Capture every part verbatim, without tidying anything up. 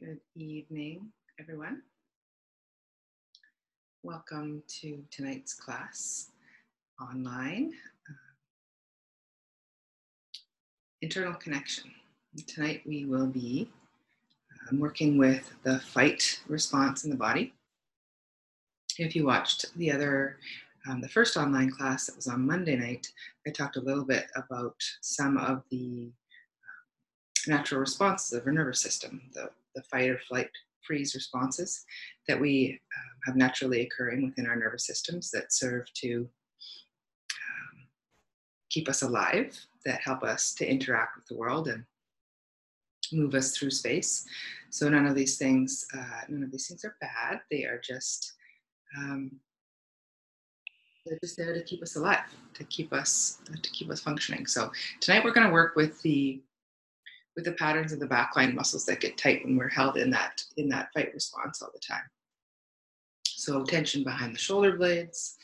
Good evening, everyone. Welcome to tonight's class online. Uh, internal connection. Tonight we will be uh, working with the fight response in the body. If you watched the other, um, the first online class that was on Monday night, I talked a little bit about some of the natural responses of our nervous system, the, the fight or flight freeze responses that we um, have naturally occurring within our nervous systems that serve to um, keep us alive, that help us to interact with the world and move us through space. So none of these things, uh, none of these things are bad. They are just, um, they're just there to keep us alive, to keep us, to keep us functioning. So tonight we're gonna work with the with the patterns of the backline muscles that get tight when we're held in that, in that fight response all the time. So tension behind the shoulder blades,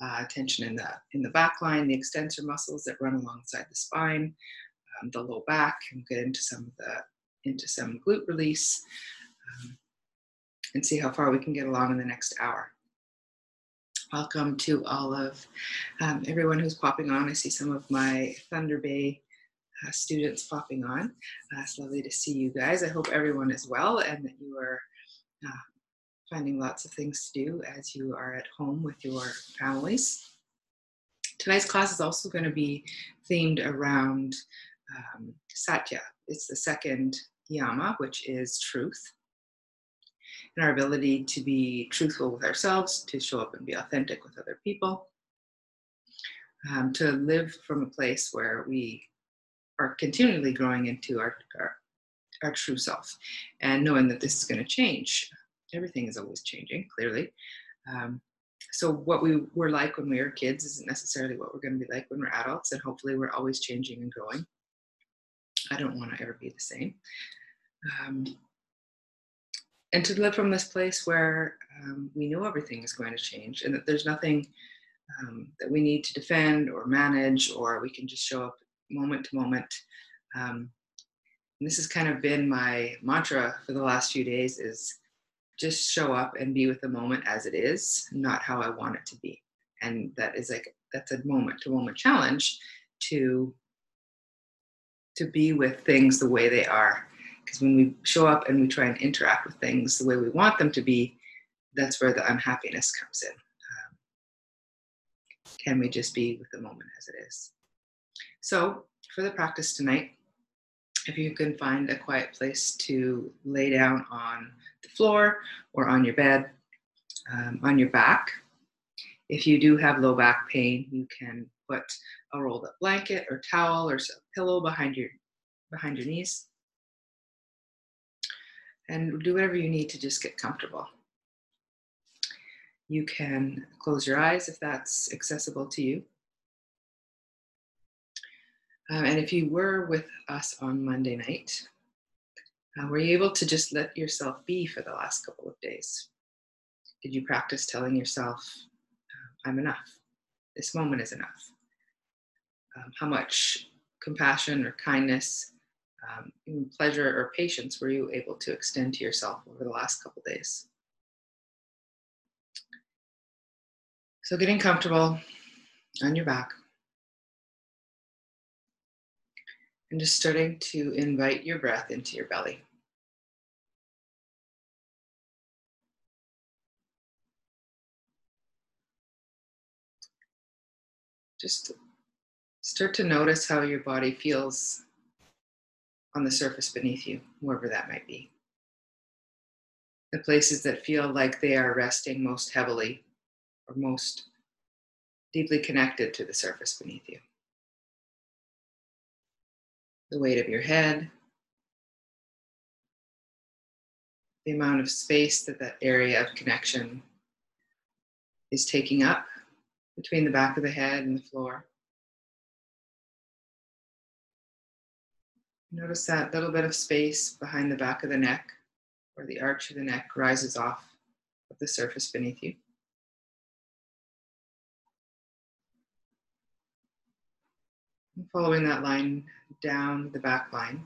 uh, tension in the, in the backline, the extensor muscles that run alongside the spine, um, the low back, and get into some of the, into some glute release, um, and see how far we can get along in the next hour. Welcome to all of, um, everyone who's popping on. I see some of my Thunder Bay Uh, students popping on. Uh, it's lovely to see you guys. I hope everyone is well and that you are uh, finding lots of things to do as you are at home with your families. Tonight's class is also going to be themed around um, Satya. It's the second Yama, which is truth, and our ability to be truthful with ourselves, to show up and be authentic with other people, um, to live from a place where we are continually growing into our, our, our true self, and knowing that this is going to change. Everything is always changing, clearly. Um, so what we were like when we were kids isn't necessarily what we're going to be like when we're adults, and hopefully we're always changing and growing. I don't want to ever be the same. Um, and to live from this place where um, we know everything is going to change, and that there's nothing um, that we need to defend or manage, or we can just show up moment to moment. Um, and this has kind of been my mantra for the last few days, is just show up and be with the moment as it is, not how I want it to be. And that is like, that's a moment to moment challenge to, to be with things the way they are. Because when we show up and we try and interact with things the way we want them to be, that's where the unhappiness comes in. Um, can we just be with the moment as it is? So for the practice tonight, if you can find a quiet place to lay down on the floor or on your bed, um, on your back. If you do have low back pain, you can put a rolled up blanket or towel or a pillow behind your, behind your knees. And do whatever you need to just get comfortable. You can close your eyes if that's accessible to you. Um, and if you were with us on Monday night, uh, were you able to just let yourself be for the last couple of days? Did you practice telling yourself, I'm enough, this moment is enough? Um, how much compassion or kindness, um, pleasure or patience were you able to extend to yourself over the last couple of days? So getting comfortable on your back. And just starting to invite your breath into your belly. Just start to notice how your body feels on the surface beneath you, wherever that might be. The places that feel like they are resting most heavily or most deeply connected to the surface beneath you. The weight of your head, the amount of space that that area of connection is taking up between the back of the head and the floor. Notice that little bit of space behind the back of the neck, or the arch of the neck rises off of the surface beneath you. Following that line down the back line,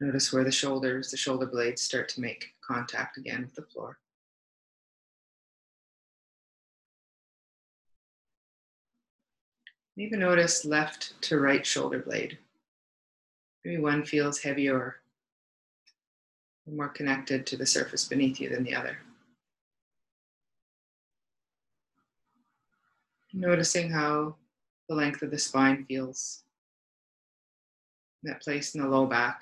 Notice where the shoulders, the shoulder blades start to make contact again with the floor. Even notice left to right shoulder blade. Maybe one feels heavier or more connected to the surface beneath you than the other. Noticing how the length of the spine feels. That place in the low back.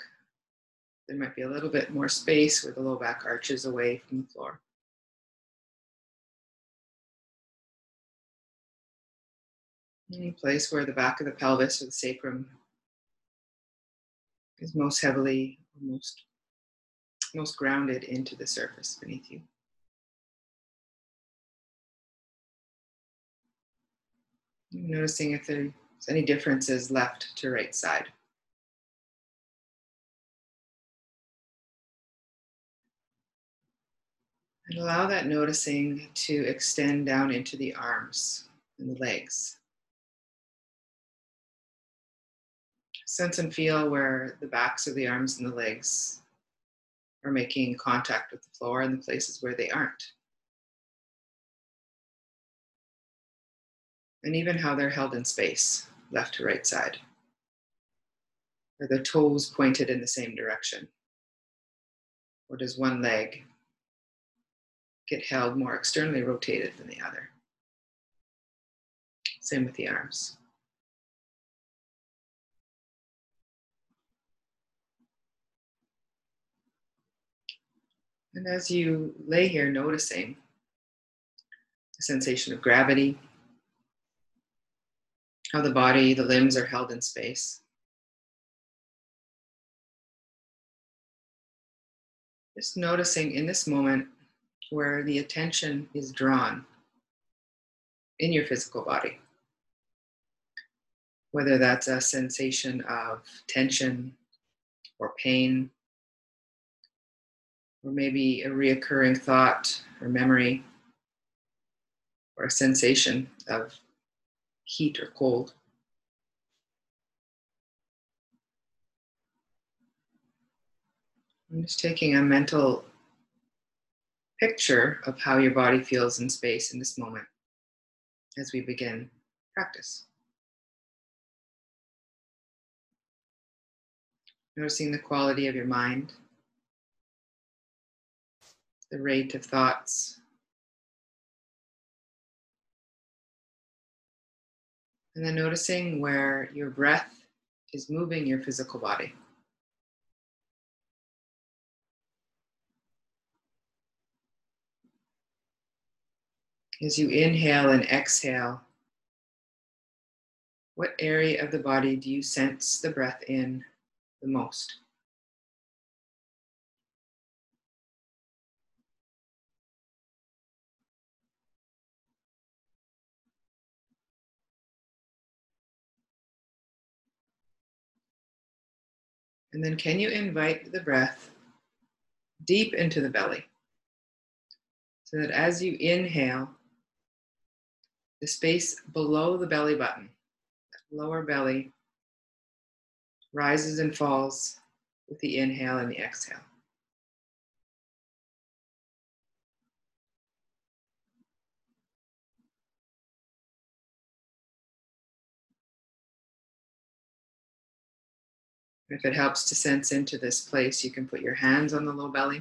There might be a little bit more space where the low back arches away from the floor. Any place where the back of the pelvis or the sacrum is most heavily, most, most grounded into the surface beneath you. Noticing if there's any differences left to right side. And allow that noticing to extend down into the arms and the legs. Sense and feel where the backs of the arms and the legs are making contact with the floor and the places where they aren't. And even how they're held in space, left to right side. Are the toes pointed in the same direction? Or does one leg get held more externally rotated than the other? Same with the arms. And as you lay here, noticing the sensation of gravity, how the body, the limbs are held in space. Just noticing in this moment where the attention is drawn in your physical body. Whether that's a sensation of tension or pain, or maybe a reoccurring thought or memory, or a sensation of heat or cold. I'm just taking a mental picture of how your body feels in space in this moment as we begin practice. Noticing the quality of your mind. The rate of thoughts, and then noticing where your breath is moving your physical body. As you inhale and exhale, what area of the body do you sense the breath in the most? And then can you invite the breath deep into the belly so that as you inhale, the space below the belly button, that lower belly, rises and falls with the inhale and the exhale. If it helps to sense into this place, you can put your hands on the low belly.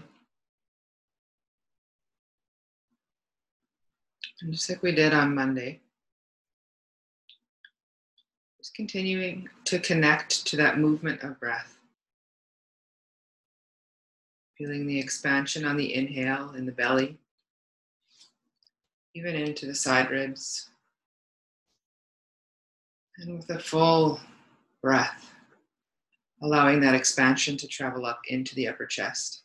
And just like we did on Monday, just continuing to connect to that movement of breath. Feeling the expansion on the inhale in the belly, even into the side ribs. And with a full breath, allowing that expansion to travel up into the upper chest.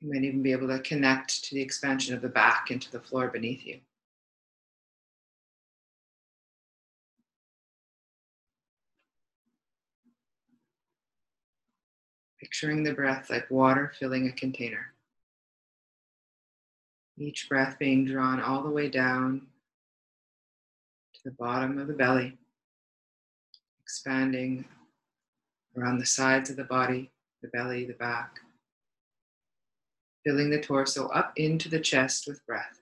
You might even be able to connect to the expansion of the back into the floor beneath you. Picturing the breath like water filling a container. Each breath being drawn all the way down to the bottom of the belly. expanding around the sides of the body, the belly, the back. Filling the torso up into the chest with breath.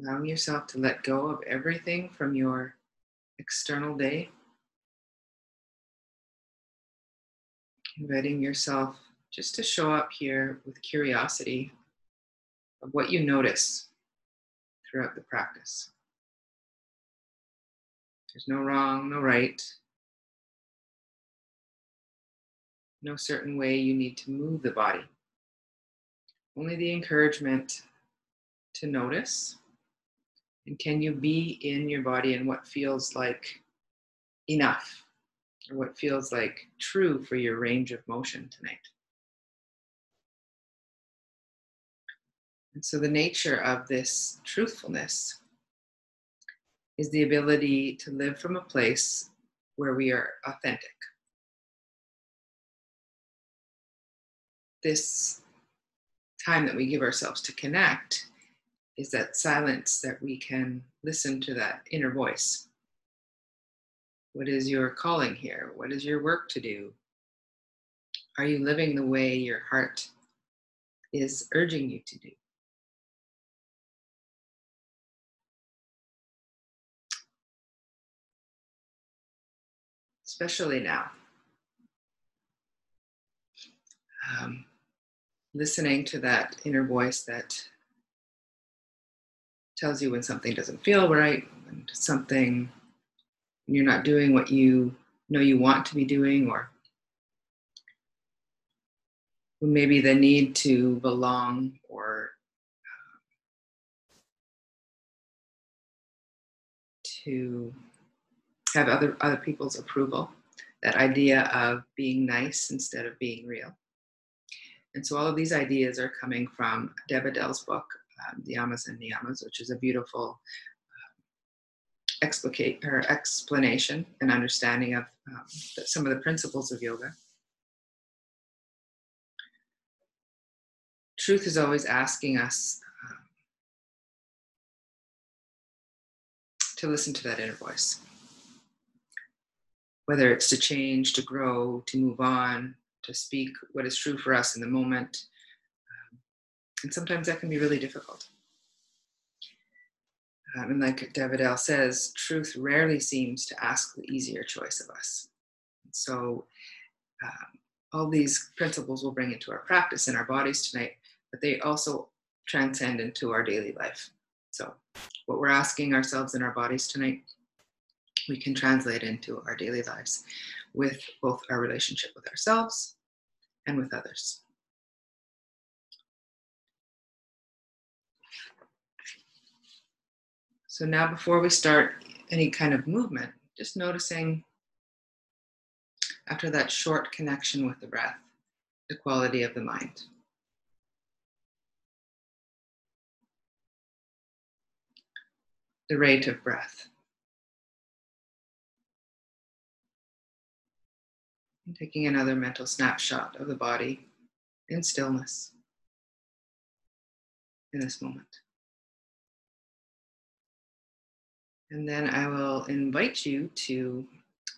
Allowing yourself to let go of everything from your external day. Inviting yourself just to show up here with curiosity of what you notice throughout the practice. There's no wrong, no right, no certain way you need to move the body. Only the encouragement to notice. And can you be in your body and what feels like enough, or what feels like true for your range of motion tonight? And so the nature of this truthfulness is the ability to live from a place where we are authentic. This time that we give ourselves to connect is that silence that we can listen to that inner voice. What is your calling here? What is your work to do? Are you living the way your heart is urging you to do? Especially now. Um, listening to that inner voice that tells you when something doesn't feel right, when something, when you're not doing what you know you want to be doing, or maybe the need to belong or to have other, other people's approval, that idea of being nice instead of being real. And so all of these ideas are coming from Devadel's book, um, Yamas and Niyamas, which is a beautiful uh, explicate, or explanation and understanding of um, some of the principles of yoga. Truth is always asking us um, to listen to that inner voice. Whether it's to change, to grow, to move on, to speak what is true for us in the moment. Um, and sometimes that can be really difficult. Um, and like Devadel says, truth rarely seems to ask the easier choice of us. So um, all these principles we'll bring into our practice and our bodies tonight, but they also transcend into our daily life. So what we're asking ourselves in our bodies tonight, we can translate into our daily lives with both our relationship with ourselves and with others. So now before we start any kind of movement, just noticing after that short connection with the breath, the quality of the mind. The rate of breath. And taking another mental snapshot of the body in stillness in this moment. And then I will invite you to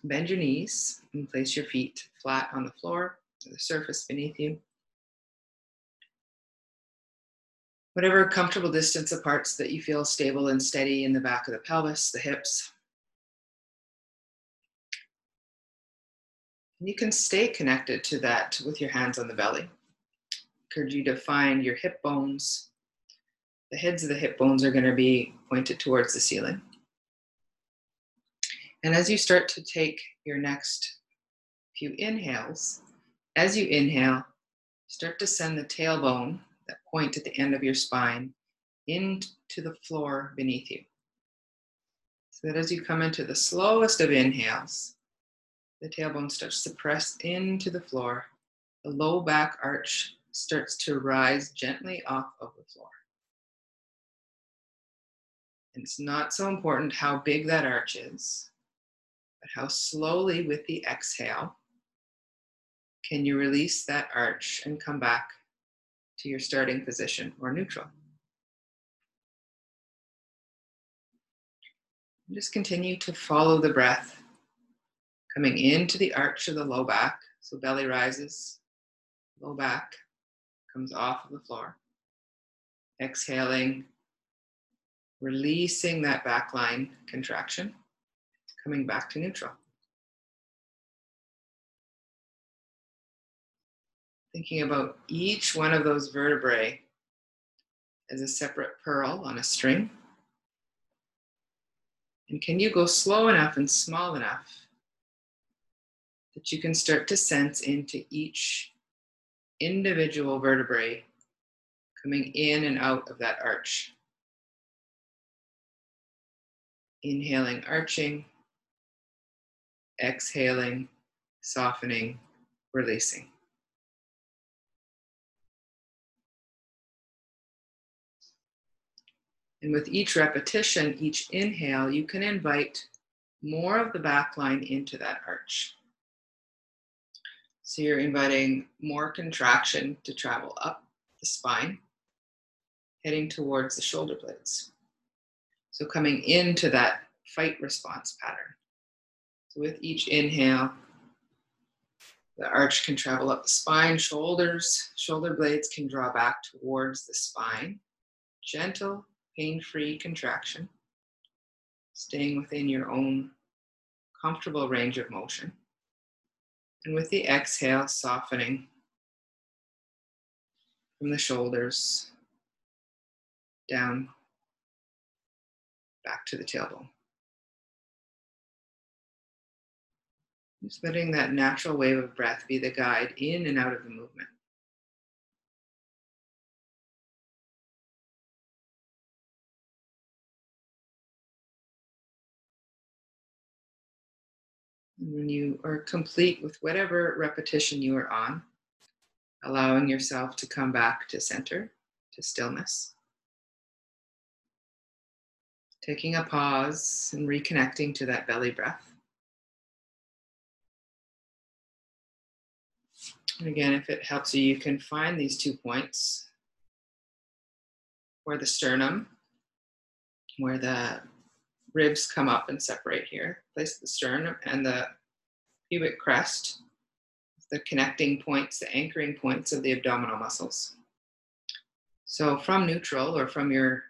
bend your knees and place your feet flat on the floor, or the surface beneath you. Whatever comfortable distance apart so that you feel stable and steady in the back of the pelvis, the hips. You can stay connected to that with your hands on the belly. Encourage you to find your hip bones. The heads of the hip bones are going to be pointed towards the ceiling. And as you start to take your next few inhales, as you inhale, start to send the tailbone, that point at the end of your spine, into the floor beneath you. So that as you come into the slowest of inhales, the tailbone starts to press into the floor. The low back arch starts to rise gently off of the floor. And it's not so important how big that arch is, but how slowly with the exhale can you release that arch and come back to your starting position or neutral. And just continue to follow the breath, coming into the arch of the low back. So belly rises, low back comes off of the floor. Exhaling, releasing that back line contraction, coming back to neutral. Thinking about each one of those vertebrae as a separate pearl on a string. And can you go slow enough and small enough that you can start to sense into each individual vertebrae coming in and out of that arch. Inhaling, arching, exhaling, softening, releasing. And with each repetition, each inhale, you can invite more of the back line into that arch. So you're inviting more contraction to travel up the spine, heading towards the shoulder blades. So coming into that fight response pattern. So with each inhale, the arch can travel up the spine, shoulders, shoulder blades can draw back towards the spine. Gentle, pain-free contraction, staying within your own comfortable range of motion. And with the exhale, softening from the shoulders down back to the tailbone. Just letting that natural wave of breath be the guide in and out of the movement. When you are complete with whatever repetition you are on, allowing yourself to come back to center, to stillness. Taking a pause and reconnecting to that belly breath. And again, if it helps you, you can find these two points where the sternum, where the ribs come up and separate here. Place the sternum and the pubic crest, the connecting points, the anchoring points of the abdominal muscles. So from neutral or from your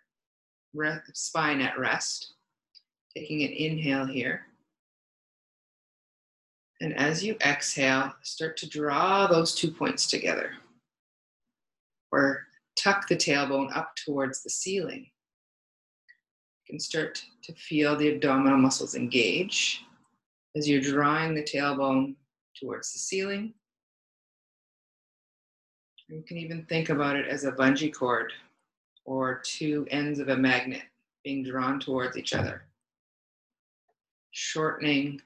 spine at rest, taking an inhale here. And as you exhale, start to draw those two points together or tuck the tailbone up towards the ceiling. Can start to feel the abdominal muscles engage as you're drawing the tailbone towards the ceiling. You can even think about it as a bungee cord or two ends of a magnet being drawn towards each other. Shortening,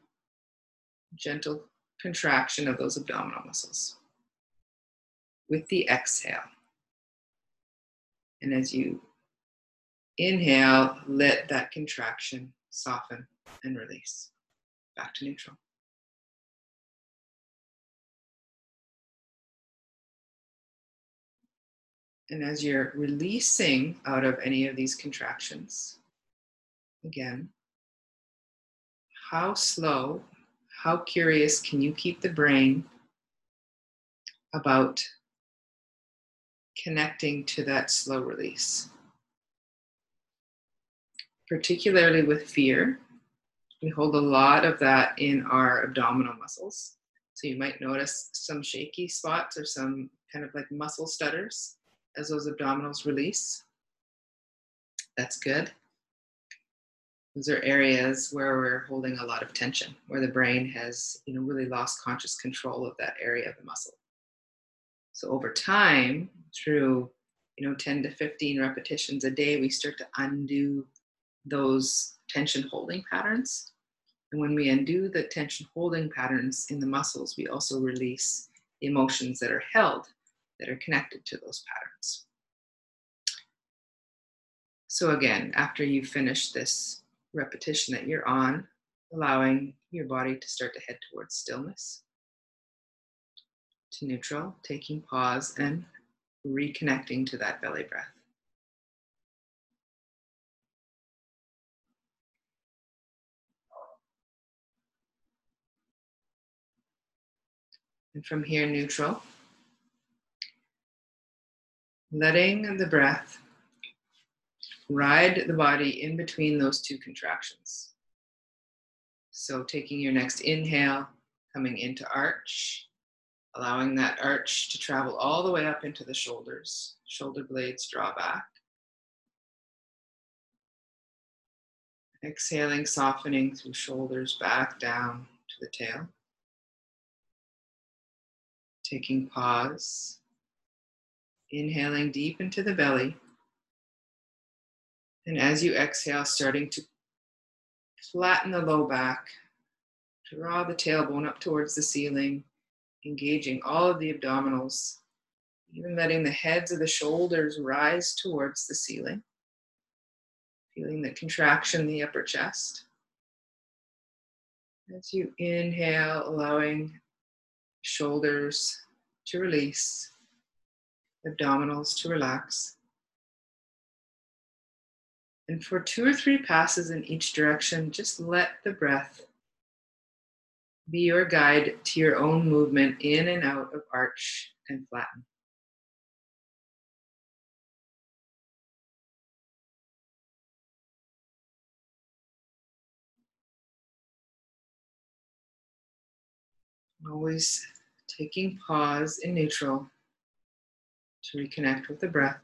gentle contraction of those abdominal muscles with the exhale. And as you inhale, let that contraction soften and release. Back to neutral. And as you're releasing out of any of these contractions, again, how slow, how curious can you keep the brain about connecting to that slow release? Particularly with fear, we hold a lot of that in our abdominal muscles. So you might notice some shaky spots or some kind of like muscle stutters as those abdominals release. That's good. Those are areas where we're holding a lot of tension, where the brain has, you know, really lost conscious control of that area of the muscle. So over time, through, you know, ten to fifteen repetitions a day, we start to undo those tension holding patterns. And when we undo the tension holding patterns in the muscles, we also release the emotions that are held, that are connected to those patterns. So again, after you finish this repetition that you're on, allowing your body to start to head towards stillness, to neutral, taking pause and reconnecting to that belly breath. And from here, neutral. Letting the breath ride the body in between those two contractions. So taking your next inhale, coming into arch, allowing that arch to travel all the way up into the shoulders. Shoulder blades draw back. Exhaling, softening through shoulders, back down to the tail. Taking pause. Inhaling deep into the belly. And as you exhale, starting to flatten the low back, draw the tailbone up towards the ceiling, engaging all of the abdominals, even letting the heads of the shoulders rise towards the ceiling, feeling the contraction in the upper chest. As you inhale, allowing shoulders to release, abdominals to relax. And for two or three passes in each direction, just let the breath be your guide to your own movement in and out of arch and flatten. Always taking pause in neutral to reconnect with the breath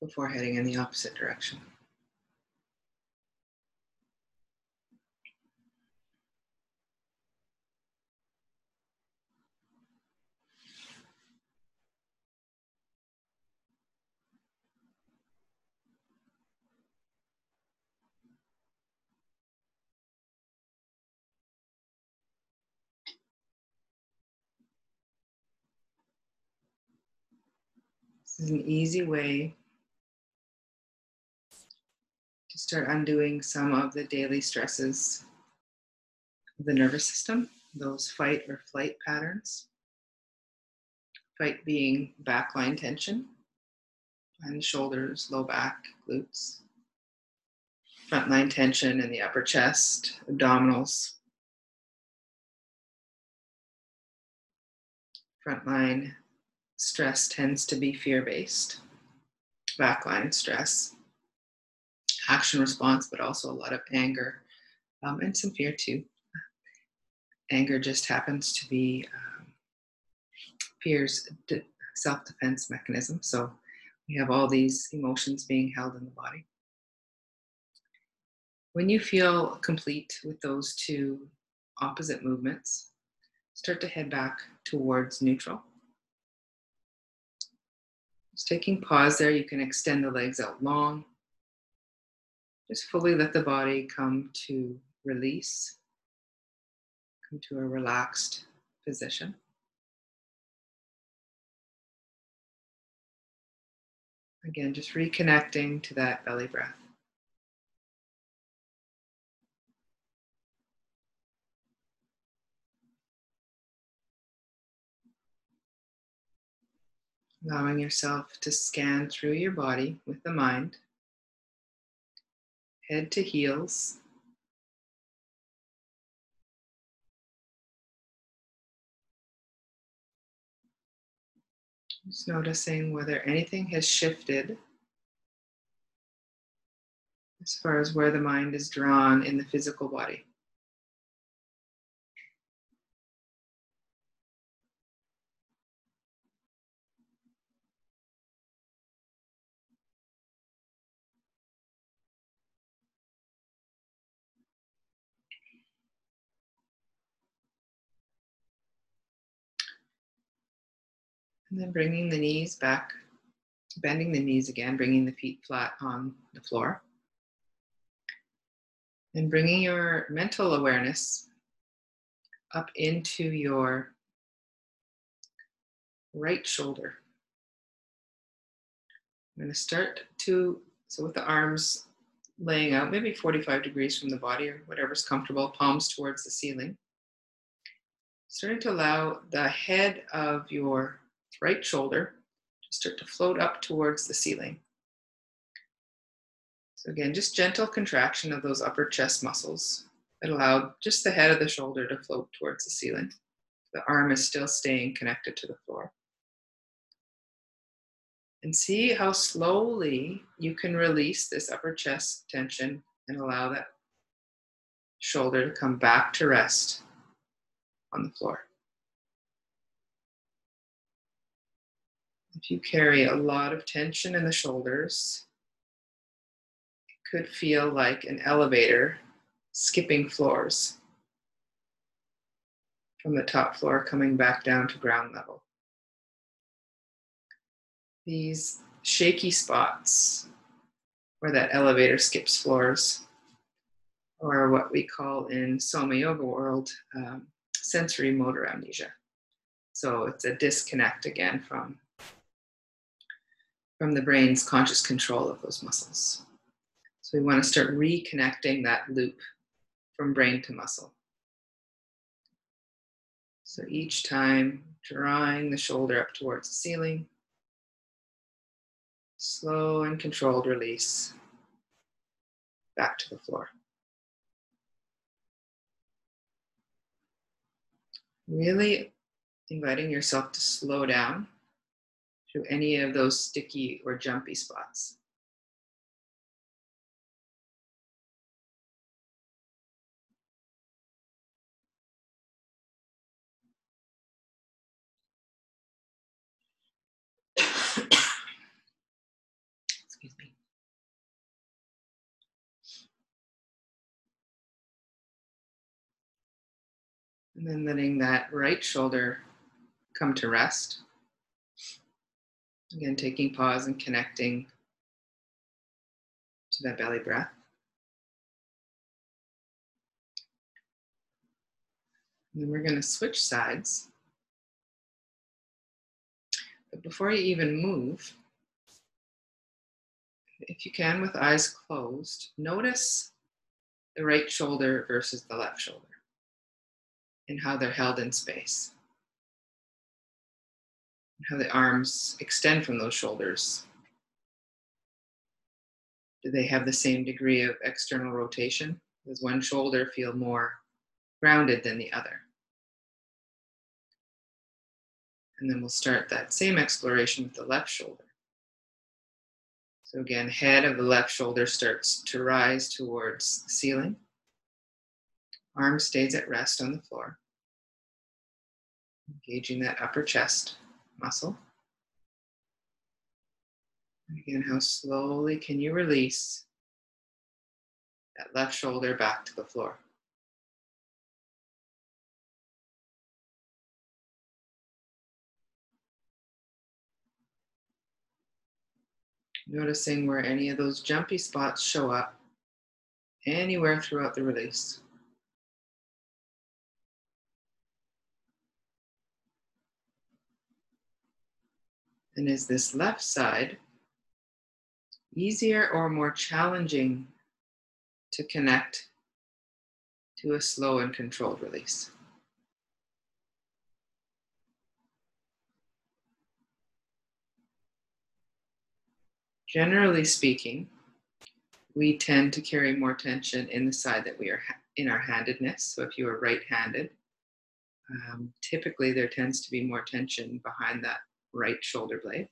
before heading in the opposite direction. This is an easy way to start undoing some of the daily stresses of the nervous system, those fight or flight patterns. Fight being backline tension, behind the shoulders, low back, glutes. Frontline tension in the upper chest, abdominals. Frontline stress tends to be fear-based, backline stress, action response, but also a lot of anger um, and some fear too. Anger just happens to be um, fear's de- self-defense mechanism. So we have all these emotions being held in the body. When you feel complete with those two opposite movements, start to head back towards neutral. Just taking pause there, you can extend the legs out long. Just fully let the body come to release, come to a relaxed position. Again, just reconnecting to that belly breath. Allowing yourself to scan through your body with the mind, head to heels. Just noticing whether anything has shifted as far as where the mind is drawn in the physical body. And then bringing the knees back, bending the knees again, bringing the feet flat on the floor. And bringing your mental awareness up into your right shoulder. I'm going to start to, so with the arms laying out, maybe forty-five degrees from the body or whatever's comfortable, palms towards the ceiling. starting to allow the head of your right shoulder to start to float up towards the ceiling. So again, just gentle contraction of those upper chest muscles that allow just the head of the shoulder to float towards the ceiling. The arm is still staying connected to the floor. And see how slowly you can release this upper chest tension and allow that shoulder to come back to rest on the floor. If you carry a lot of tension in the shoulders, it could feel like an elevator skipping floors from the top floor coming back down to ground level. These shaky spots where that elevator skips floors, or what we call in Soma Yoga world, um, sensory motor amnesia. So it's a disconnect again from, from the brain's conscious control of those muscles. So we want to start reconnecting that loop from brain to muscle. So each time, drawing the shoulder up towards the ceiling, slow and controlled release back to the floor. Really inviting yourself to slow down through any of those sticky or jumpy spots. Excuse me. And then letting that right shoulder come to rest. Again, taking pause and connecting to that belly breath. And then we're going to switch sides. But before you even move, if you can, with eyes closed, notice the right shoulder versus the left shoulder, and how they're held in space, and how the arms extend from those shoulders. Do they have the same degree of external rotation? Does one shoulder feel more grounded than the other? And then we'll start that same exploration with the left shoulder. So again, head of the left shoulder starts to rise towards the ceiling. Arm stays at rest on the floor, engaging that upper chest muscle. And again, how slowly can you release that left shoulder back to the floor? Noticing where any of those jumpy spots show up anywhere throughout the release. And is this left side easier or more challenging to connect to a slow and controlled release? Generally speaking, we tend to carry more tension in the side that we are ha- in our handedness. So if you are right-handed, um, typically there tends to be more tension behind that right shoulder blade.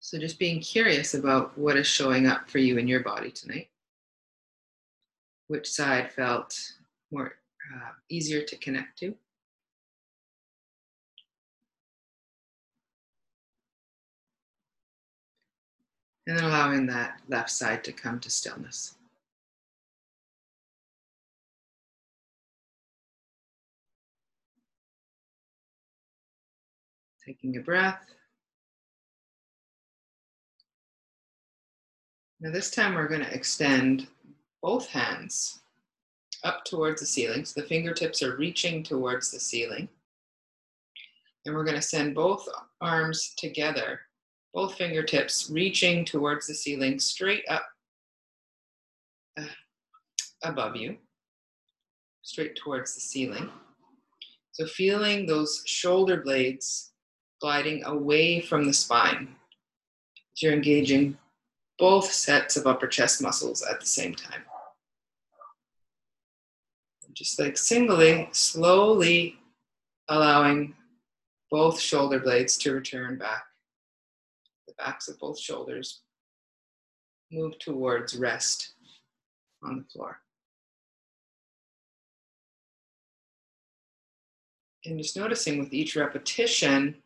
So just being curious about what is showing up for you in your body tonight. Which side felt more uh, easier to connect to? And then allowing that left side to come to stillness. Taking a breath. Now this time we're going to extend both hands up towards the ceiling. So the fingertips are reaching towards the ceiling. And we're going to send both arms together, both fingertips reaching towards the ceiling, straight up uh, above you, straight towards the ceiling. So feeling those shoulder blades gliding away from the spine. You're engaging both sets of upper chest muscles at the same time. Just like singly, slowly allowing both shoulder blades to return back. The backs of both shoulders move towards rest on the floor. And just noticing with each repetition,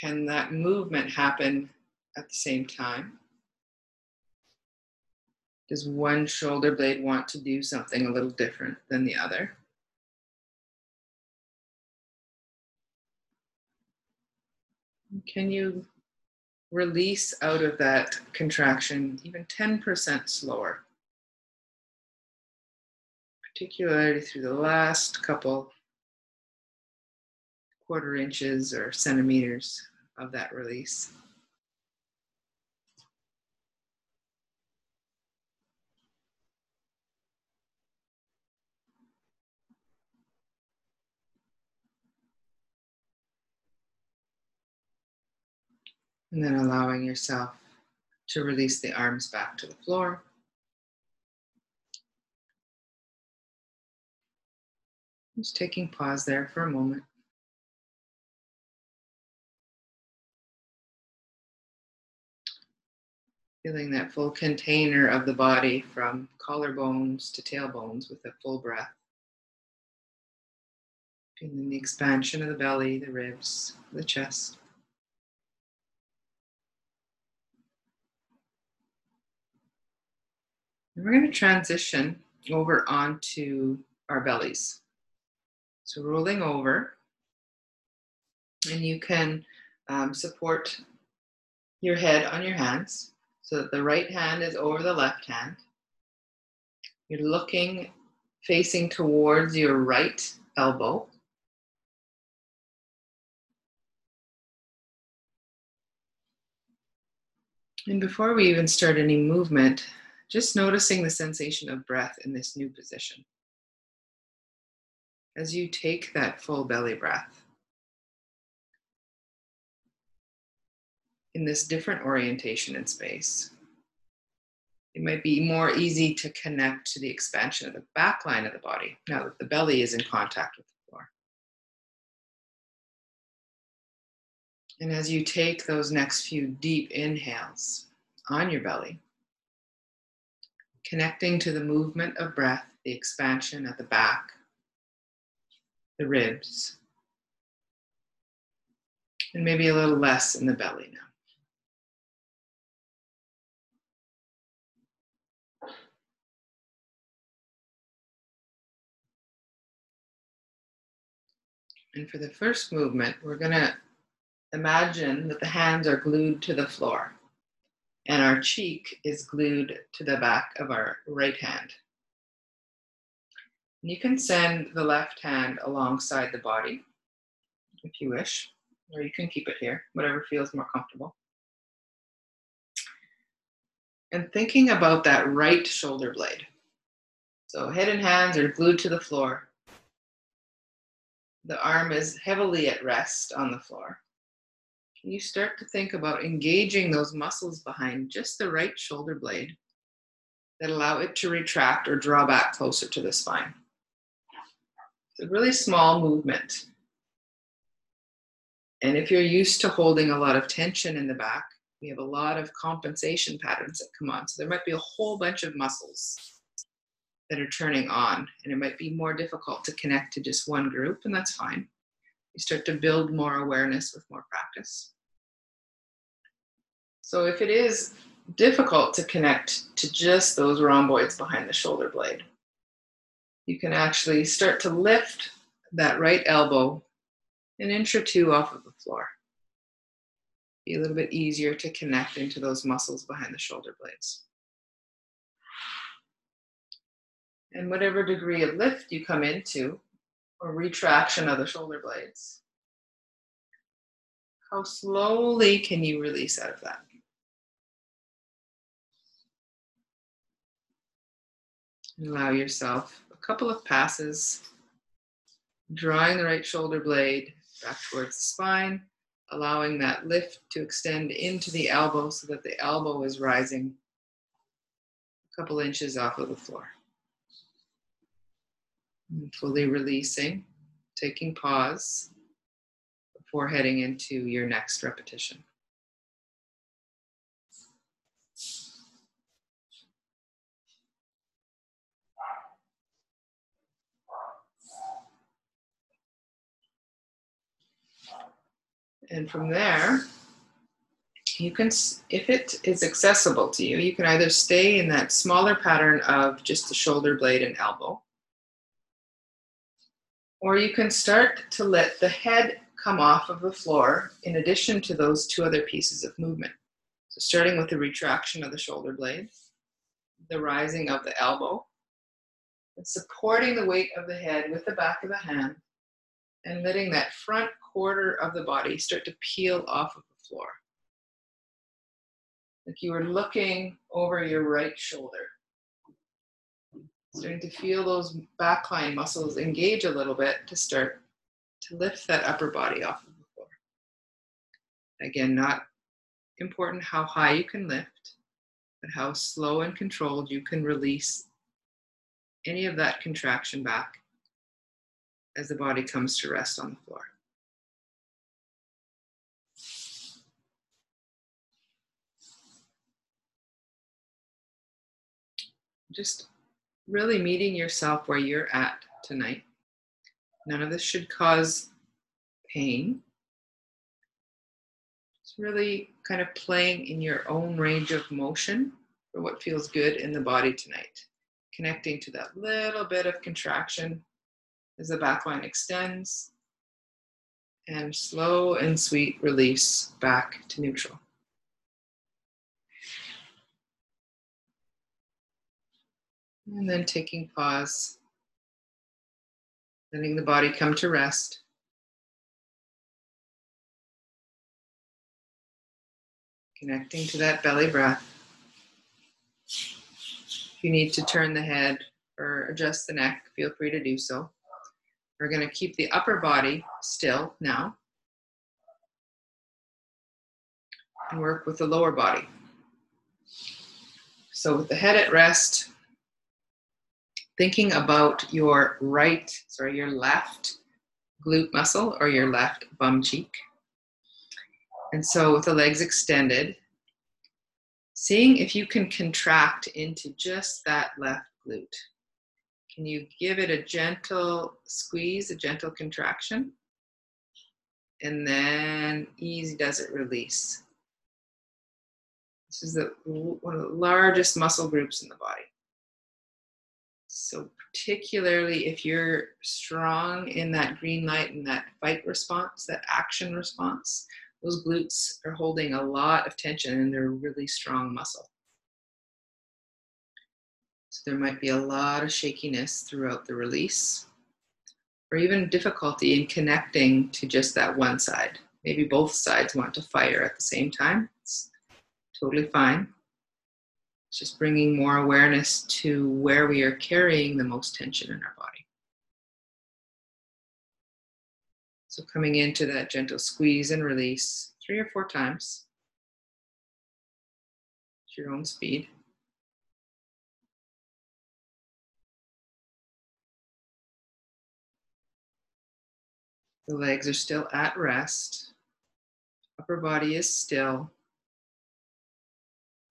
can that movement happen at the same time? Does one shoulder blade want to do something a little different than the other? Can you release out of that contraction even ten percent slower? Particularly through the last couple quarter inches or centimeters of that release. And then allowing yourself to release the arms back to the floor. Just taking pause there for a moment. Feeling that full container of the body from collarbones to tailbones with a full breath. Feeling the expansion of the belly, the ribs, the chest. And we're going to transition over onto our bellies. So rolling over, and you can um, support your head on your hands so that the right hand is over the left hand. You're looking, facing towards your right elbow. And before we even start any movement, just noticing the sensation of breath in this new position. As you take that full belly breath. In this different orientation in space, it might be more easy to connect to the expansion of the back line of the body now that the belly is in contact with the floor. And as you take those next few deep inhales on your belly, connecting to the movement of breath, the expansion at the back, the ribs, and maybe a little less in the belly now. And for the first movement, we're going to imagine that the hands are glued to the floor. And our cheek is glued to the back of our right hand. And you can send the left hand alongside the body, if you wish, or you can keep it here, whatever feels more comfortable. And thinking about that right shoulder blade. So head and hands are glued to the floor. The arm is heavily at rest on the floor. You start to think about engaging those muscles behind just the right shoulder blade that allow it to retract or draw back closer to the spine. It's a really small movement. And if you're used to holding a lot of tension in the back, we have a lot of compensation patterns that come on. So there might be a whole bunch of muscles that are turning on, and it might be more difficult to connect to just one group, and that's fine. You start to build more awareness with more practice. So if it is difficult to connect to just those rhomboids behind the shoulder blade, you can actually start to lift that right elbow an inch or two off of the floor. Be a little bit easier to connect into those muscles behind the shoulder blades. And whatever degree of lift you come into, or retraction of the shoulder blades. How slowly can you release out of that? And allow yourself a couple of passes drawing the right shoulder blade back towards the spine, allowing that lift to extend into the elbow so that the elbow is rising a couple inches off of the floor. And fully releasing, taking pause before heading into your next repetition. And from there, you can, if it is accessible to you, you can either stay in that smaller pattern of just the shoulder blade and elbow, or you can start to let the head come off of the floor in addition to those two other pieces of movement. So starting with the retraction of the shoulder blade, the rising of the elbow, and supporting the weight of the head with the back of the hand, and letting that front quarter of the body start to peel off of the floor. Like you were looking over your right shoulder. Starting to feel those backline muscles engage a little bit to start to lift that upper body off of the floor. Again, not important how high you can lift, but how slow and controlled you can release any of that contraction back as the body comes to rest on the floor. Just really meeting yourself where you're at tonight. None of this should cause pain. It's really kind of playing in your own range of motion for what feels good in the body tonight. Connecting to that little bit of contraction as the back line extends, and slow and sweet release back to neutral. And then taking pause, letting the body come to rest. Connecting to that belly breath. If you need to turn the head or adjust the neck, feel free to do so. We're going to keep the upper body still now and work with the lower body. So with the head at rest, thinking about your right, sorry, your left glute muscle or your left bum cheek. And so with the legs extended, seeing if you can contract into just that left glute. Can you give it a gentle squeeze, a gentle contraction? And then easy does it release. This is the, one of the largest muscle groups in the body. So particularly if you're strong in that green light and that fight response, that action response, those glutes are holding a lot of tension and they're a really strong muscle. So there might be a lot of shakiness throughout the release, or even difficulty in connecting to just that one side. Maybe both sides want to fire at the same time. It's totally fine. It's just bringing more awareness to where we are carrying the most tension in our body. So coming into that gentle squeeze and release three or four times at your own speed. The legs are still at rest. Upper body is still.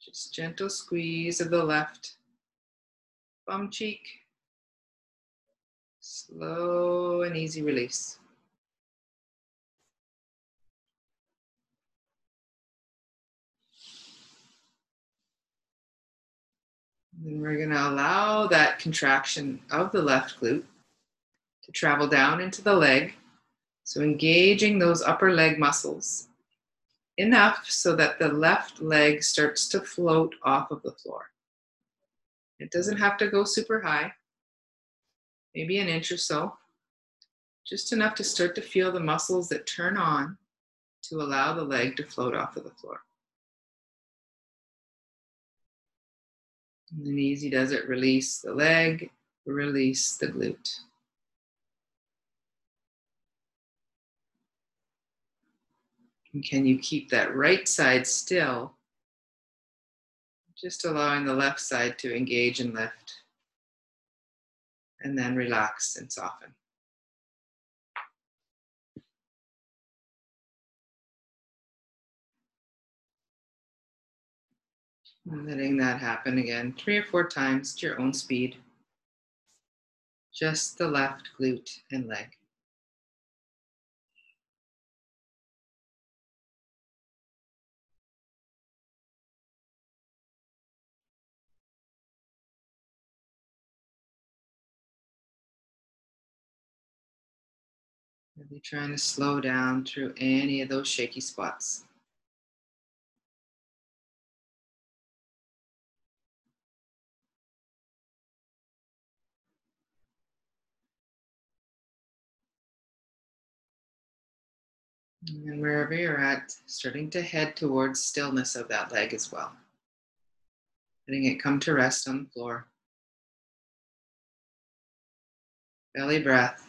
Just gentle squeeze of the left bum cheek. Slow and easy release. And we're going to allow that contraction of the left glute to travel down into the leg. So engaging those upper leg muscles enough so that the left leg starts to float off of the floor. It doesn't have to go super high, maybe an inch or so, just enough to start to feel the muscles that turn on to allow the leg to float off of the floor. And then easy does it, release the leg, release the glute. And can you keep that right side still? Just allowing the left side to engage and lift. And then relax and soften. And letting that happen again, three or four times at your own speed. Just the left glute and leg. Really trying to slow down through any of those shaky spots. And wherever you're at, starting to head towards stillness of that leg as well. Letting it come to rest on the floor. Belly breath.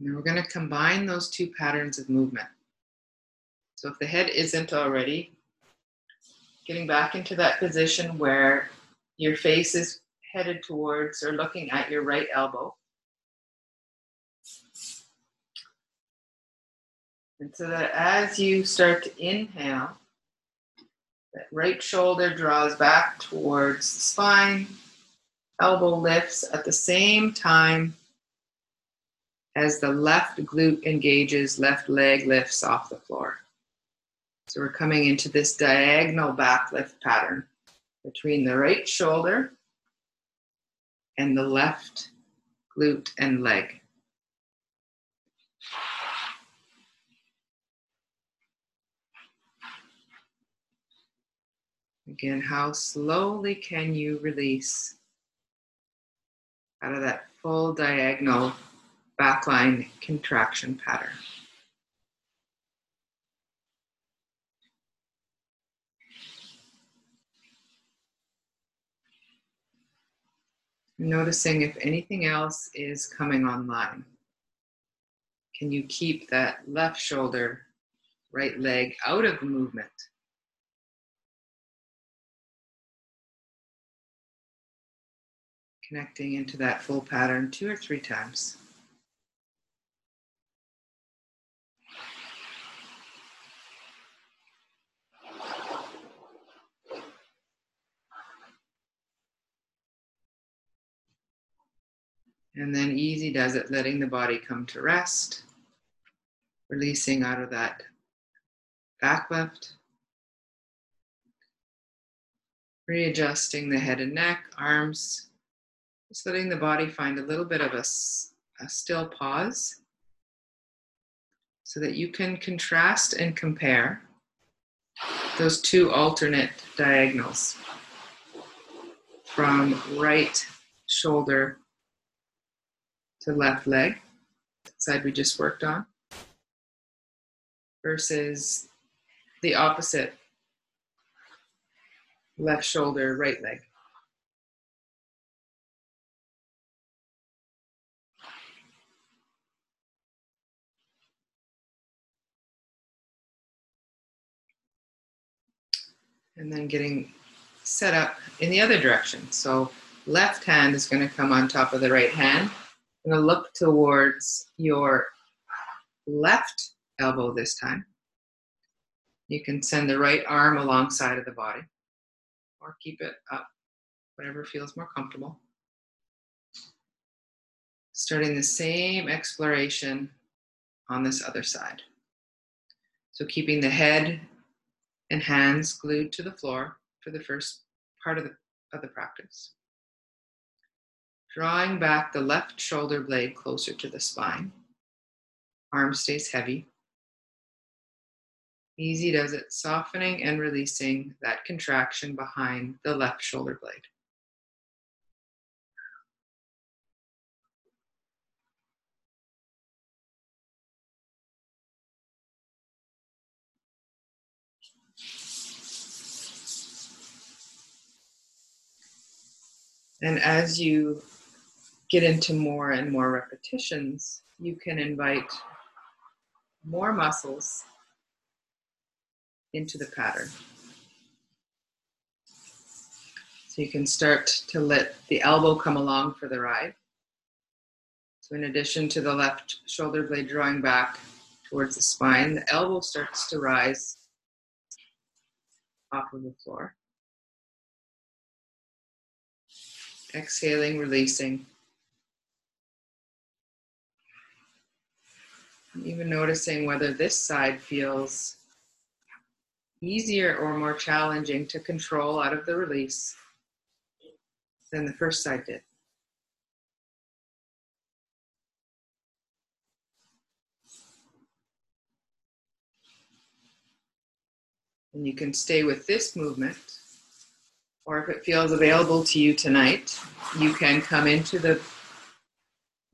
And we're going to combine those two patterns of movement. So if the head isn't already, getting back into that position where your face is headed towards or looking at your right elbow. And so that as you start to inhale, that right shoulder draws back towards the spine, elbow lifts at the same time as the left glute engages, left leg lifts off the floor. So we're coming into this diagonal back lift pattern between the right shoulder and the left glute and leg. Again, how slowly can you release out of that full diagonal backline contraction pattern? Noticing if anything else is coming online. Can you keep that left shoulder, right leg out of the movement? Connecting into that full pattern two or three times. And then easy does it, letting the body come to rest, releasing out of that back lift, readjusting the head and neck, arms, just letting the body find a little bit of a, a still pause so that you can contrast and compare those two alternate diagonals from right shoulder the left leg, the side we just worked on, versus the opposite, left shoulder, right leg. And then getting set up in the other direction. So left hand is going to come on top of the right hand. I'm going to look towards your left elbow this time. You can send the right arm alongside of the body or keep it up, whatever feels more comfortable. Starting the same exploration on this other side. So keeping the head and hands glued to the floor for the first part of the, of the practice. Drawing back the left shoulder blade closer to the spine. Arm stays heavy. Easy does it, softening and releasing that contraction behind the left shoulder blade. And as you get into more and more repetitions, you can invite more muscles into the pattern. So you can start to let the elbow come along for the ride. So in addition to the left shoulder blade drawing back towards the spine, the elbow starts to rise off of the floor. Exhaling, releasing. And even noticing whether this side feels easier or more challenging to control out of the release than the first side did. And you can stay with this movement, or if it feels available to you tonight, you can come into the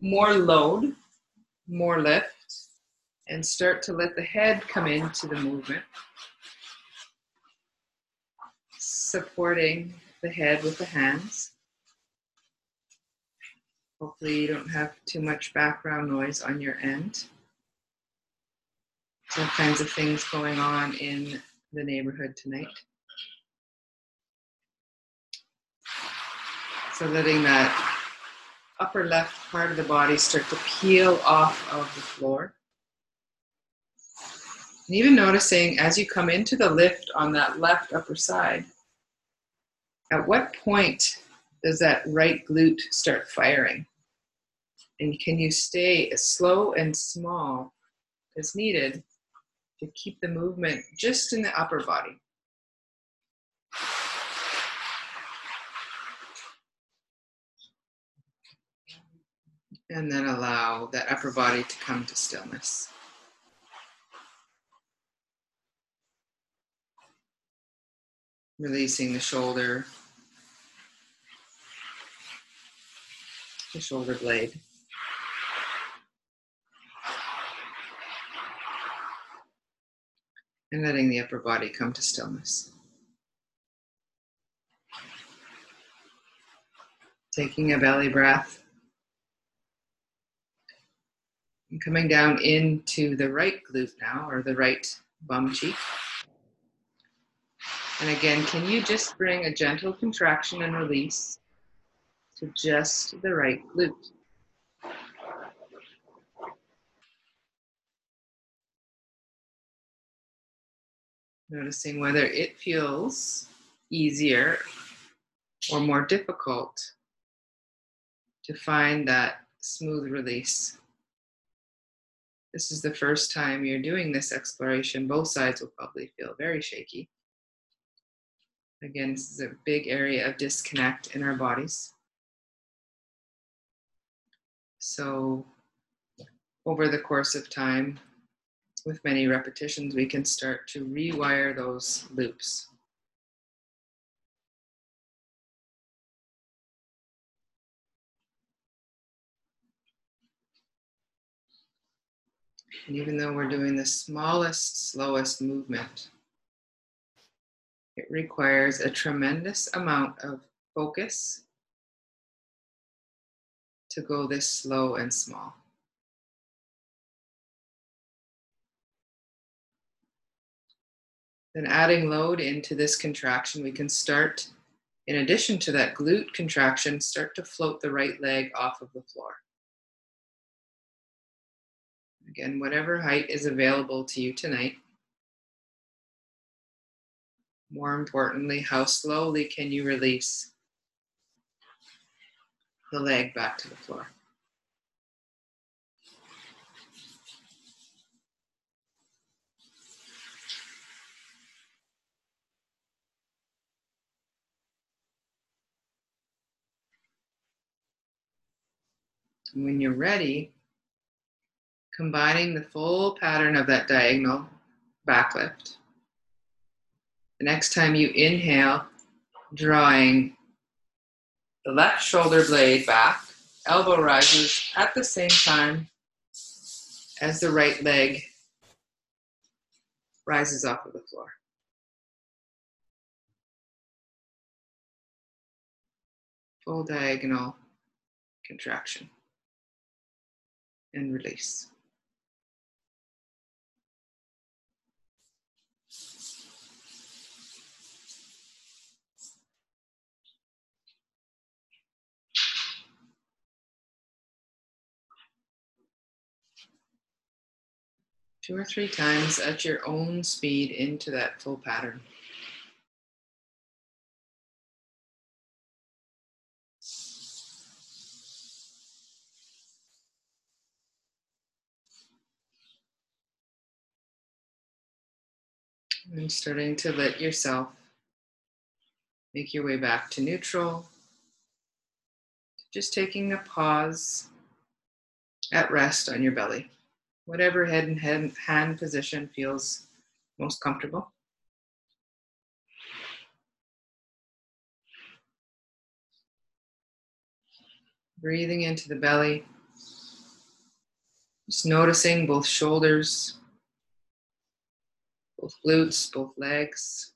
more load, more lift, and start to let the head come into the movement, supporting the head with the hands. Hopefully you don't have too much background noise on your end. All kinds of things going on in the neighborhood tonight. So letting that upper left part of the body start to peel off of the floor. And even noticing as you come into the lift on that left upper side, at what point does that right glute start firing? And can you stay as slow and small as needed to keep the movement just in the upper body? And then allow that upper body to come to stillness. Releasing the shoulder, the shoulder blade. And letting the upper body come to stillness. Taking a belly breath. And coming down into the right glute now, or the right bum cheek. And again, can you just bring a gentle contraction and release to just the right glute? Noticing whether it feels easier or more difficult to find that smooth release. This is the first time you're doing this exploration. Both sides will probably feel very shaky. Again, this is a big area of disconnect in our bodies. So over the course of time, with many repetitions, we can start to rewire those loops. And even though we're doing the smallest, slowest movement, it requires a tremendous amount of focus to go this slow and small. Then adding load into this contraction, we can start, in addition to that glute contraction, start to float the right leg off of the floor. Again, whatever height is available to you tonight. More importantly, how slowly can you release the leg back to the floor? And when you're ready, combining the full pattern of that diagonal back lift. The next time you inhale, drawing the left shoulder blade back, elbow rises at the same time as the right leg rises off of the floor. full diagonal contraction and release. Two or three times at your own speed into that full pattern. And starting to let yourself make your way back to neutral. Just taking a pause at rest on your belly. Whatever head and head, hand position feels most comfortable. Breathing into the belly. Just noticing both shoulders, both glutes, both legs.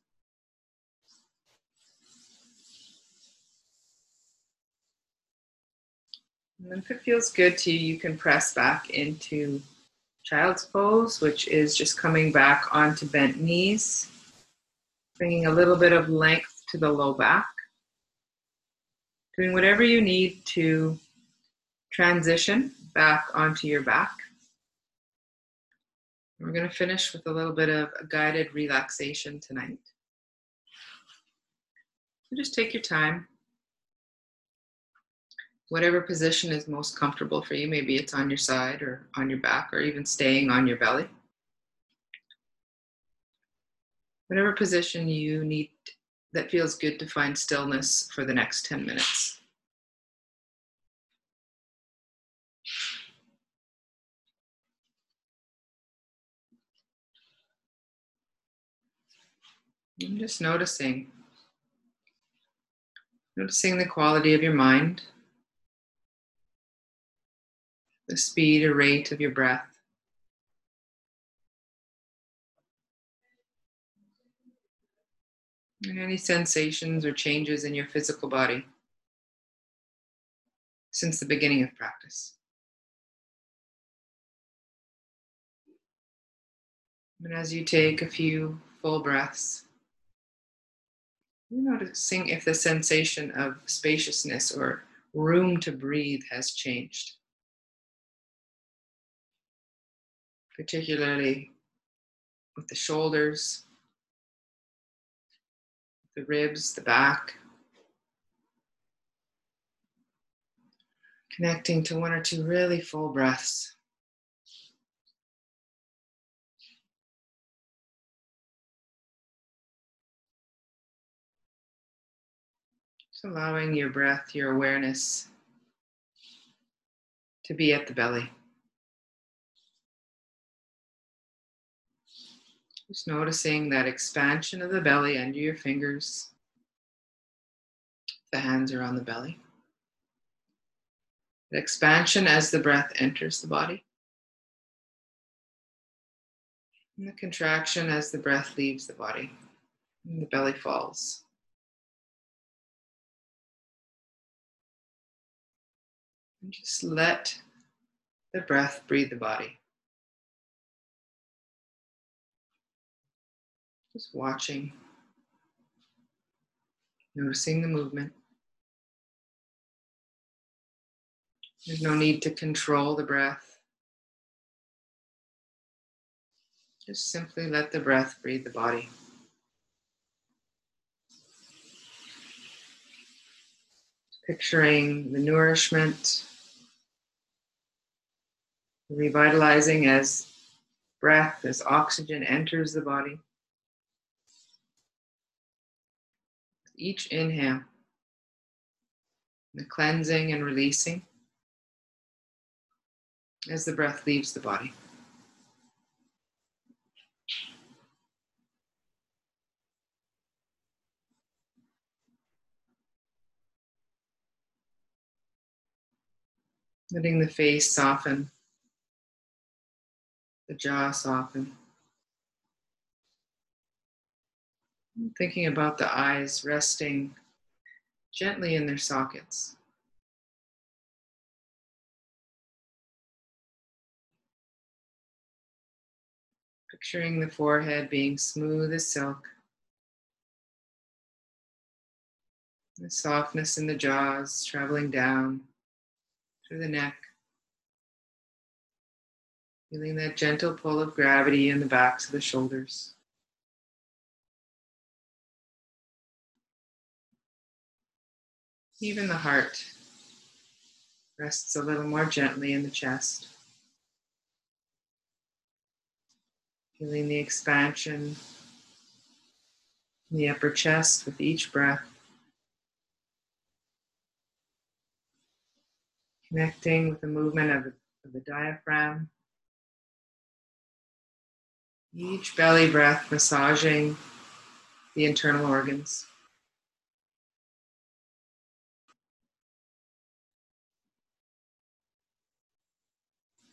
And then if it feels good to you, you can press back into Child's pose, which is just coming back onto bent knees, bringing a little bit of length to the low back, doing whatever you need to transition back onto your back. We're going to finish with a little bit of a guided relaxation tonight. So just take your time. Whatever position is most comfortable for you, maybe it's on your side or on your back or even staying on your belly. Whatever position you need that feels good to find stillness for the next ten minutes. I'm just noticing, noticing the quality of your mind. The speed or rate of your breath. And any sensations or changes in your physical body since the beginning of practice. And as you take a few full breaths, you're noticing if the sensation of spaciousness or room to breathe has changed. Particularly with the shoulders, the ribs, the back. Connecting to one or two really full breaths. Just allowing your breath, your awareness to be at the belly. Just noticing that expansion of the belly under your fingers. The hands are on the belly. The expansion as the breath enters the body. And the contraction as the breath leaves the body. And the belly falls. And just let the breath breathe the body. Just watching, noticing the movement. There's no need to control the breath. Just simply let the breath breathe the body. Picturing the nourishment, revitalizing as breath, as oxygen enters the body. Each inhale, the cleansing and releasing as the breath leaves the body. Letting the face soften, the jaw soften. Thinking about the eyes resting gently in their sockets. Picturing the forehead being smooth as silk. The softness in the jaws traveling down through the neck. Feeling that gentle pull of gravity in the backs of the shoulders. Even the heart rests a little more gently in the chest. Feeling the expansion in the upper chest with each breath. Connecting with the movement of the, of the diaphragm. Each belly breath massaging the internal organs.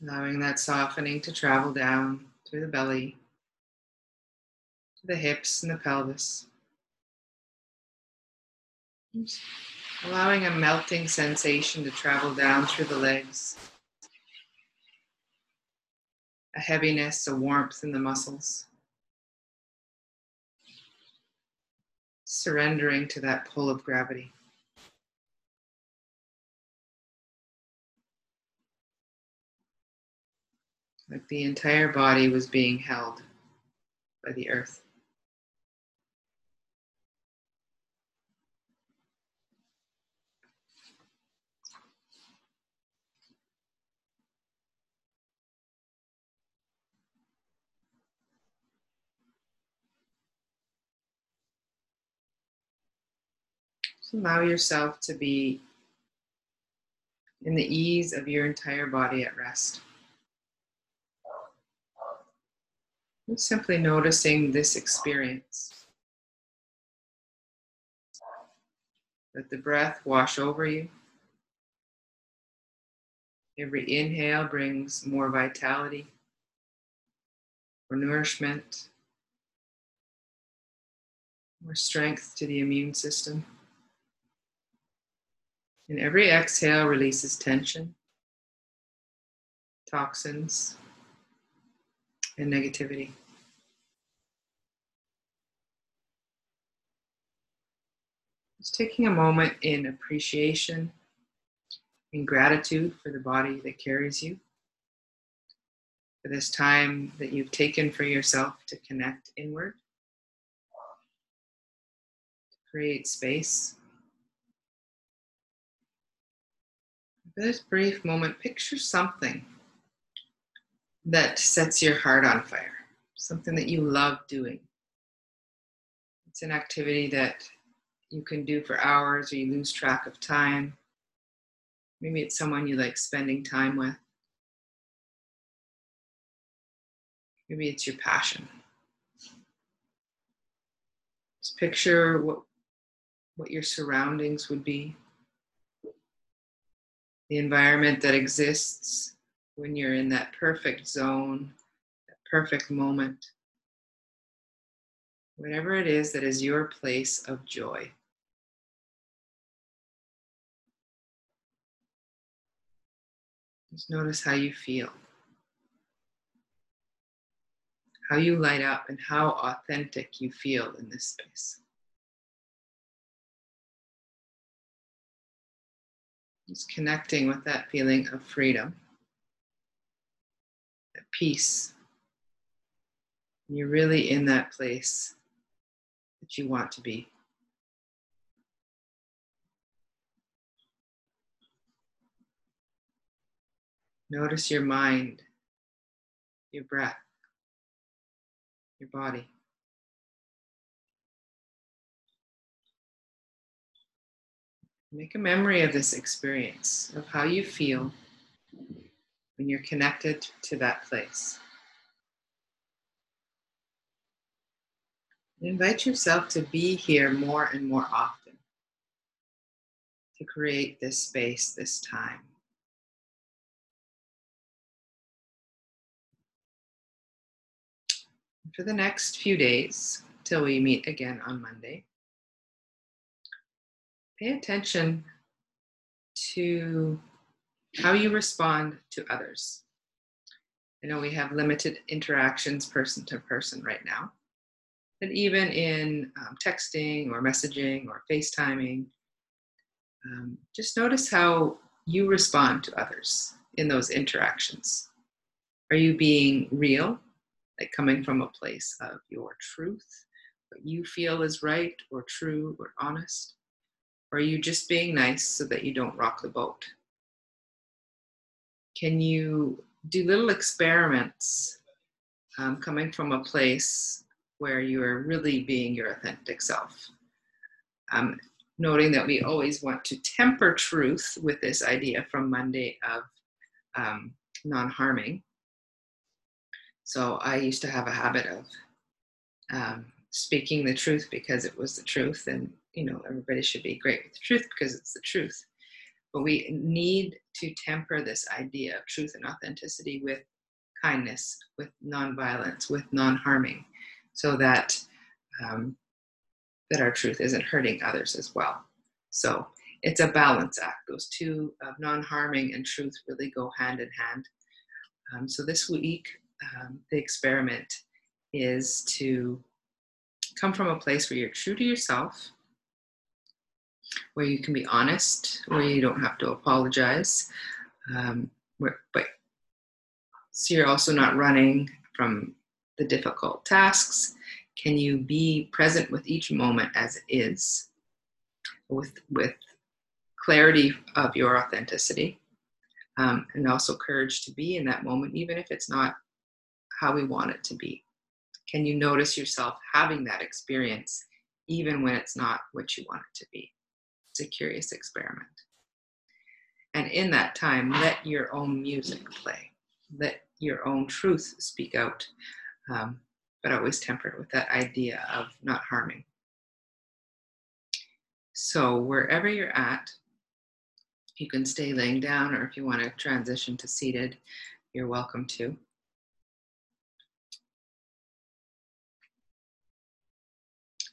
Allowing that softening to travel down through the belly, to the hips and the pelvis. Allowing a melting sensation to travel down through the legs. A heaviness, a warmth in the muscles. Surrendering to that pull of gravity. Like the entire body was being held by the earth. So allow yourself to be in the ease of your entire body at rest. You're simply noticing this experience. Let the breath wash over you. Every inhale brings more vitality or nourishment or strength to the immune system. And every exhale releases tension, toxins, and negativity. Just taking a moment in appreciation and gratitude for the body that carries you, for this time that you've taken for yourself to connect inward, to create space. For this brief moment, picture something that sets your heart on fire, something that you love doing. It's an activity that you can do for hours or you lose track of time. Maybe it's someone you like spending time with. Maybe it's your passion. Just picture what, what your surroundings would be, the environment that exists when you're in that perfect zone, that perfect moment, whatever it is that is your place of joy. Just notice how you feel, how you light up, and how authentic you feel in this space. Just connecting with that feeling of freedom. Peace. You're really in that place that you want to be. Notice your mind, your breath, your body. Make a memory of this experience, of how you feel when you're connected to that place. Invite yourself to be here more and more often, to create this space, this time. For the next few days, till we meet again on Monday, Pay attention to how you respond to others. I know we have limited interactions person to person right now, but even in um, texting or messaging or FaceTiming, um, just notice how you respond to others in those interactions. Are you being real, like coming from a place of your truth, what you feel is right or true or honest? Or are you just being nice so that you don't rock the boat? Can you do little experiments um, coming from a place where you're really being your authentic self? Um, noting that we always want to temper truth with this idea from Monday of um, non-harming. So I used to have a habit of um, speaking the truth because it was the truth, and you know, everybody should be great with the truth because it's the truth. But we need to temper this idea of truth and authenticity with kindness, with nonviolence, with non-harming, so that um, that our truth isn't hurting others as well. So it's a balance act. Those two of non-harming and truth really go hand in hand. Um, so this week, um, the experiment is to come from a place where you're true to yourself, where you can be honest, where you don't have to apologize, um, where, but so you're also not running from the difficult tasks. Can you be present with each moment as it is, with, with clarity of your authenticity, um, and also courage to be in that moment, even if it's not how we want it to be? Can you notice yourself having that experience, even when it's not what you want it to be? It's a curious experiment. And in that time, let your own music play. Let your own truth speak out, um, but always tempered with that idea of not harming. So wherever you're at, you can stay laying down, or if you want to transition to seated, you're welcome to.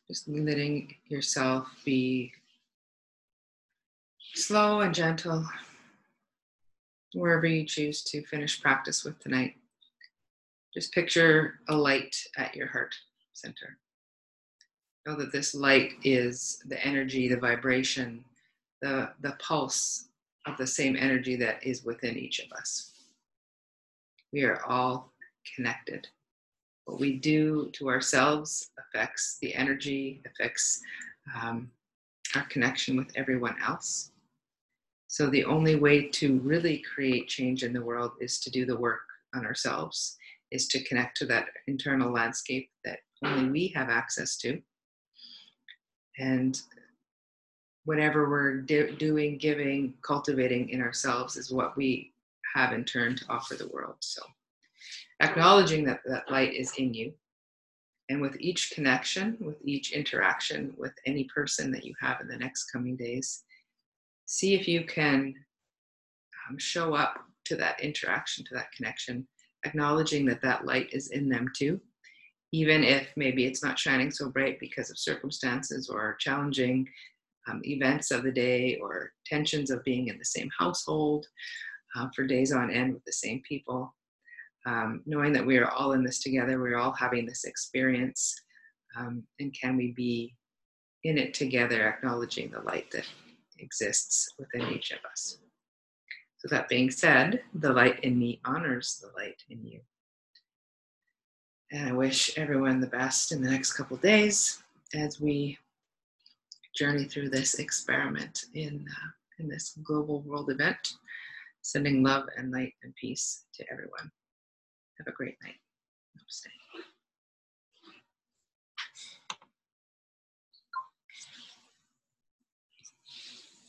Just letting yourself be slow and gentle, wherever you choose to finish practice with tonight. Just picture a light at your heart center. Know that this light is the energy, the vibration, the, the pulse of the same energy that is within each of us. We are all connected. What we do to ourselves affects the energy, affects um, our connection with everyone else. So the only way to really create change in the world is to do the work on ourselves, is to connect to that internal landscape that only we have access to. And whatever we're do- doing, giving, cultivating in ourselves is what we have in turn to offer the world. So acknowledging that that light is in you, and with each connection, with each interaction with any person that you have in the next coming days, see if you can um, show up to that interaction, to that connection, acknowledging that that light is in them too, even if maybe it's not shining so bright because of circumstances or challenging um, events of the day or tensions of being in the same household uh, for days on end with the same people. Um, knowing that we are all in this together, we're all having this experience, um, and can we be in it together, acknowledging the light that exists within each of us. So that being said, the light in me honors the light in you. And I wish everyone the best in the next couple days as we journey through this experiment in, uh, in this global world event, sending love and light and peace to everyone. Have a great night. Namaste.